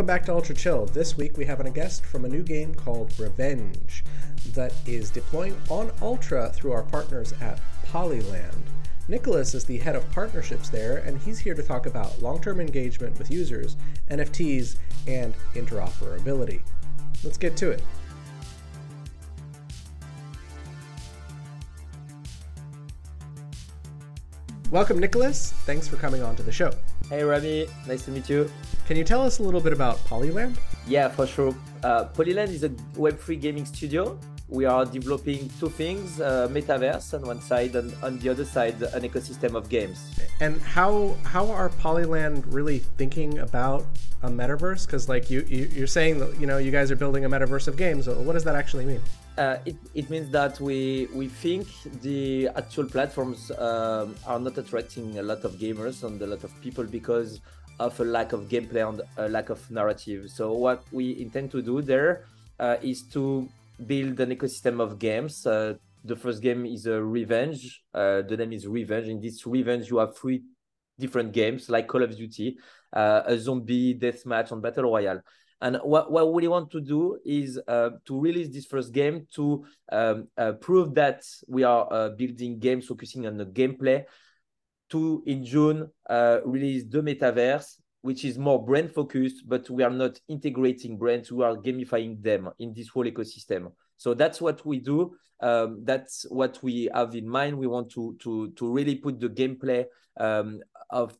Welcome back to Ultra Chill. This week we have a guest from a new game called R3V3NGE that is deploying on Ultra through our partners at Polyland. Nicolas is the head of partnerships there, and he's here to talk about long-term engagement with users, NFTs, and interoperability. Let's get to it. Welcome, Nicolas. Thanks for coming on to the show. Hey, Rami. Nice to meet you. Can you tell us a little bit about Polyland? Yeah, for sure. Polyland is a Web3 gaming studio. We are developing two things, metaverse on one side, and on the other side, an ecosystem of games. And how are Polyland really thinking about a metaverse? Because like you're saying that, you know, you guys are building a metaverse of games. What does that actually mean? It means that we think the actual platforms are not attracting a lot of gamers and a lot of people because of a lack of gameplay and a lack of narrative. So what we intend to do there is to build an ecosystem of games. The first game is Revenge. The name is Revenge. In this Revenge, you have three different games like Call of Duty, a zombie, deathmatch, and battle royale. And what we want to do is to release this first game to prove that we are building games focusing on the gameplay, to, in June, release the metaverse, which is more brand focused, but we are not integrating brands, we are gamifying them in this whole ecosystem. So that's what we do. That's what we have in mind. We want to really put the gameplay of,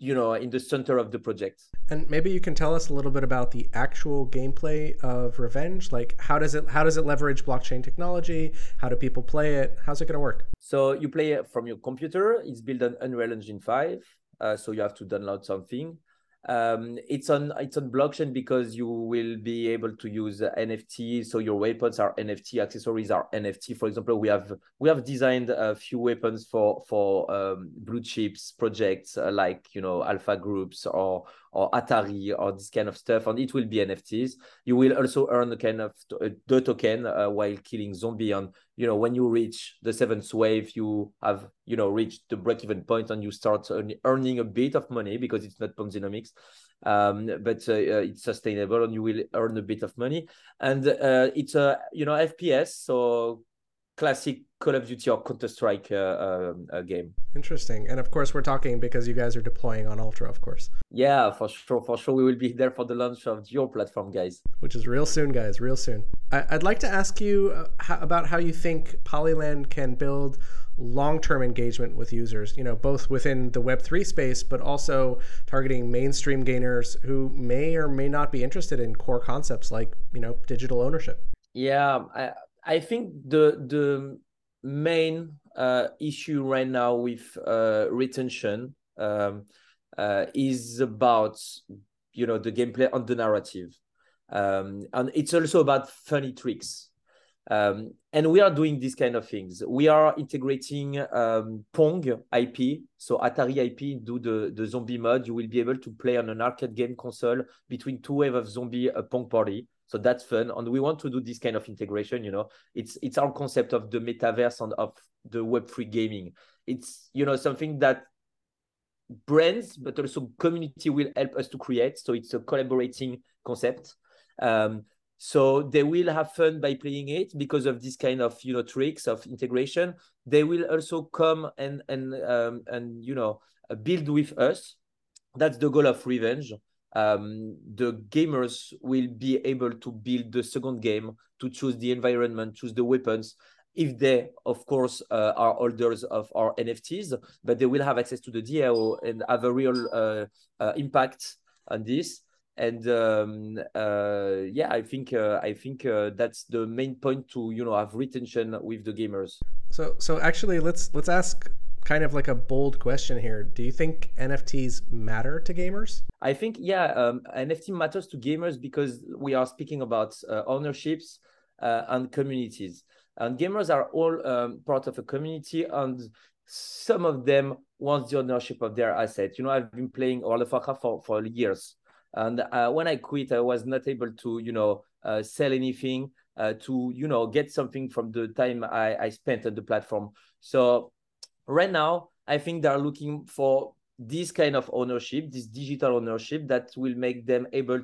you know, in the center of the project. And maybe you can tell us a little bit about the actual gameplay of Revenge. Like, how does it leverage blockchain technology? How do people play it? How's it going to work? So you play it from your computer. It's built on Unreal Engine 5. So you have to download something. It's on blockchain because you will be able to use NFT. So your weapons are NFT, accessories are NFT. For example, we have designed a few weapons for blue chips projects like, you know, Alpha Groups or Atari or this kind of stuff, and it will be NFTs. You will also earn a kind of the token while killing zombie. And, you know, when you reach the seventh wave, you have, you know, reached the break-even point and you start earning a bit of money because it's not Ponzi-nomics, but it's sustainable and you will earn a bit of money. And it's a, you know, FPS, so classic Call of Duty or Counter-Strike game. Interesting. And of course, we're talking because you guys are deploying on Ultra, of course. Yeah, for sure. For sure. We will be there for the launch of your platform, guys. Which is real soon, guys. Real soon. I'd like to ask you about how you think Polyland can build long-term engagement with users, you know, both within the Web3 space, but also targeting mainstream gainers who may or may not be interested in core concepts like, you know, digital ownership. Yeah, I think the main issue right now with retention is about, you know, the gameplay and the narrative, and it's also about funny tricks, and we are doing these kind of things. We are integrating Pong IP, so Atari IP do the zombie mode. You will be able to play on an arcade game console between two waves of zombie a Pong party. So that's fun. And we want to do this kind of integration, you know. It's our concept of the metaverse and of the Web3 gaming. It's, you know, something that brands, but also community will help us to create. So it's a collaborating concept. So they will have fun by playing it because of this kind of, you know, tricks of integration. They will also come and you know, build with us. That's the goal of Revenge. The gamers will be able to build the second game, to choose the environment, choose the weapons, if they, of course, are holders of our NFTs, but they will have access to the DAO and have a real impact on this. And yeah, I think that's the main point to, you know, have retention with the gamers. So actually, let's ask kind of like a bold question here. Do you think NFTs matter to gamers? I think, yeah, NFT matters to gamers because we are speaking about ownerships and communities. And gamers are all part of a community, and some of them want the ownership of their asset. You know, I've been playing World of Warcraft for years. And when I quit, I was not able to, you know, sell anything, to, you know, get something from the time I spent on the platform. So right now, I think they're looking for this kind of ownership, this digital ownership that will make them able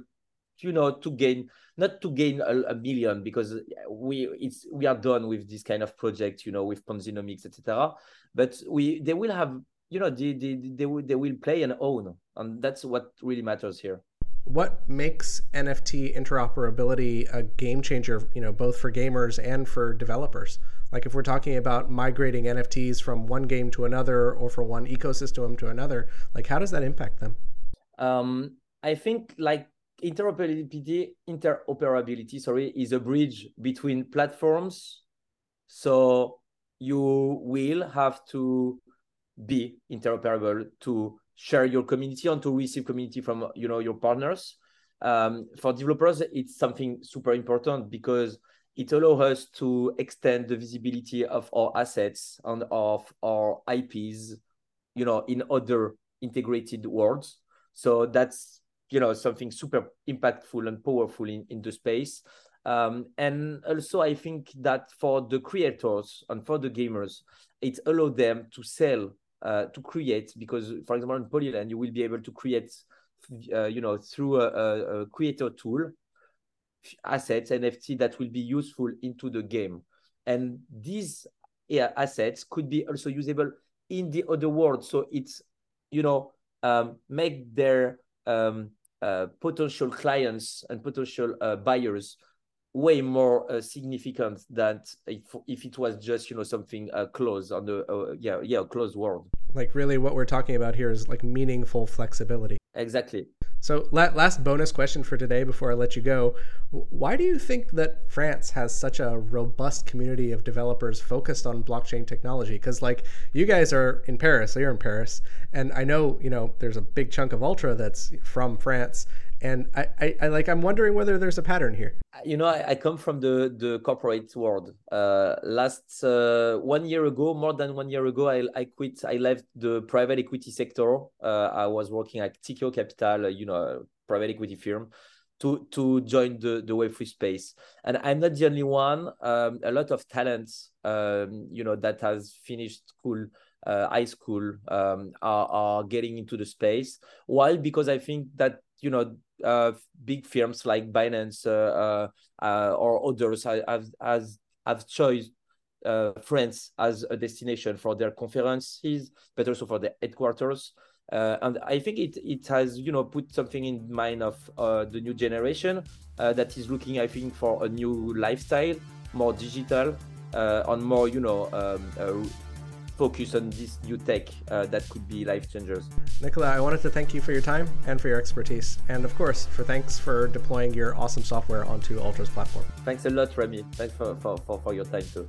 you know, to gain, not to gain a million, because we are done with this kind of project, you know, with Ponzinomics, etc. But they will have, you know, they will play and own, and that's what really matters here. What makes NFT interoperability a game changer, you know, both for gamers and for developers? Like, if we're talking about migrating NFTs from one game to another or from one ecosystem to another, like, how does that impact them? I think, like, interoperability is a bridge between platforms. So you will have to be interoperable to share your community and to receive community from, you know, your partners. For developers, it's something super important because it allows us to extend the visibility of our assets and of our IPs, you know, in other integrated worlds. So that's, you know, something super impactful and powerful in the space. And also, I think that for the creators and for the gamers, it allows them to sell, to create, because, for example, in Polyland, you will be able to create, you know, through a creator tool, assets, NFT that will be useful into the game. And these assets could be also usable in the other world. So it's, you know, make their potential clients and potential buyers way more significant than if it was just, you know, something closed on the closed world. Like, really what we're talking about here is, like, meaningful flexibility. Exactly. So last bonus question for today before I let you go. Why do you think that France has such a robust community of developers focused on blockchain technology? Because, like, you guys are in Paris, so you're in Paris. And I know, you know, there's a big chunk of Ultra that's from France. And I'm wondering whether there's a pattern here. You know, I come from the corporate world. More than 1 year ago, I quit. I left the private equity sector. I was working at TQ Capital, you know, private equity firm, to join the Web3 space. And I'm not the only one. A lot of talents, you know, that has finished school, high school, are getting into the space. Why? Because I think that, you know, big firms like Binance or others have chosen France as a destination for their conferences, but also for their headquarters. And I think it has, you know, put something in mind of the new generation that is looking, I think, for a new lifestyle, more digital, and more, you know, focus on this new tech that could be life changers. Nicolas, I wanted to thank you for your time and for your expertise. And of course, thanks for deploying your awesome software onto Ultra's platform. Thanks a lot, Remy. Thanks for your time too.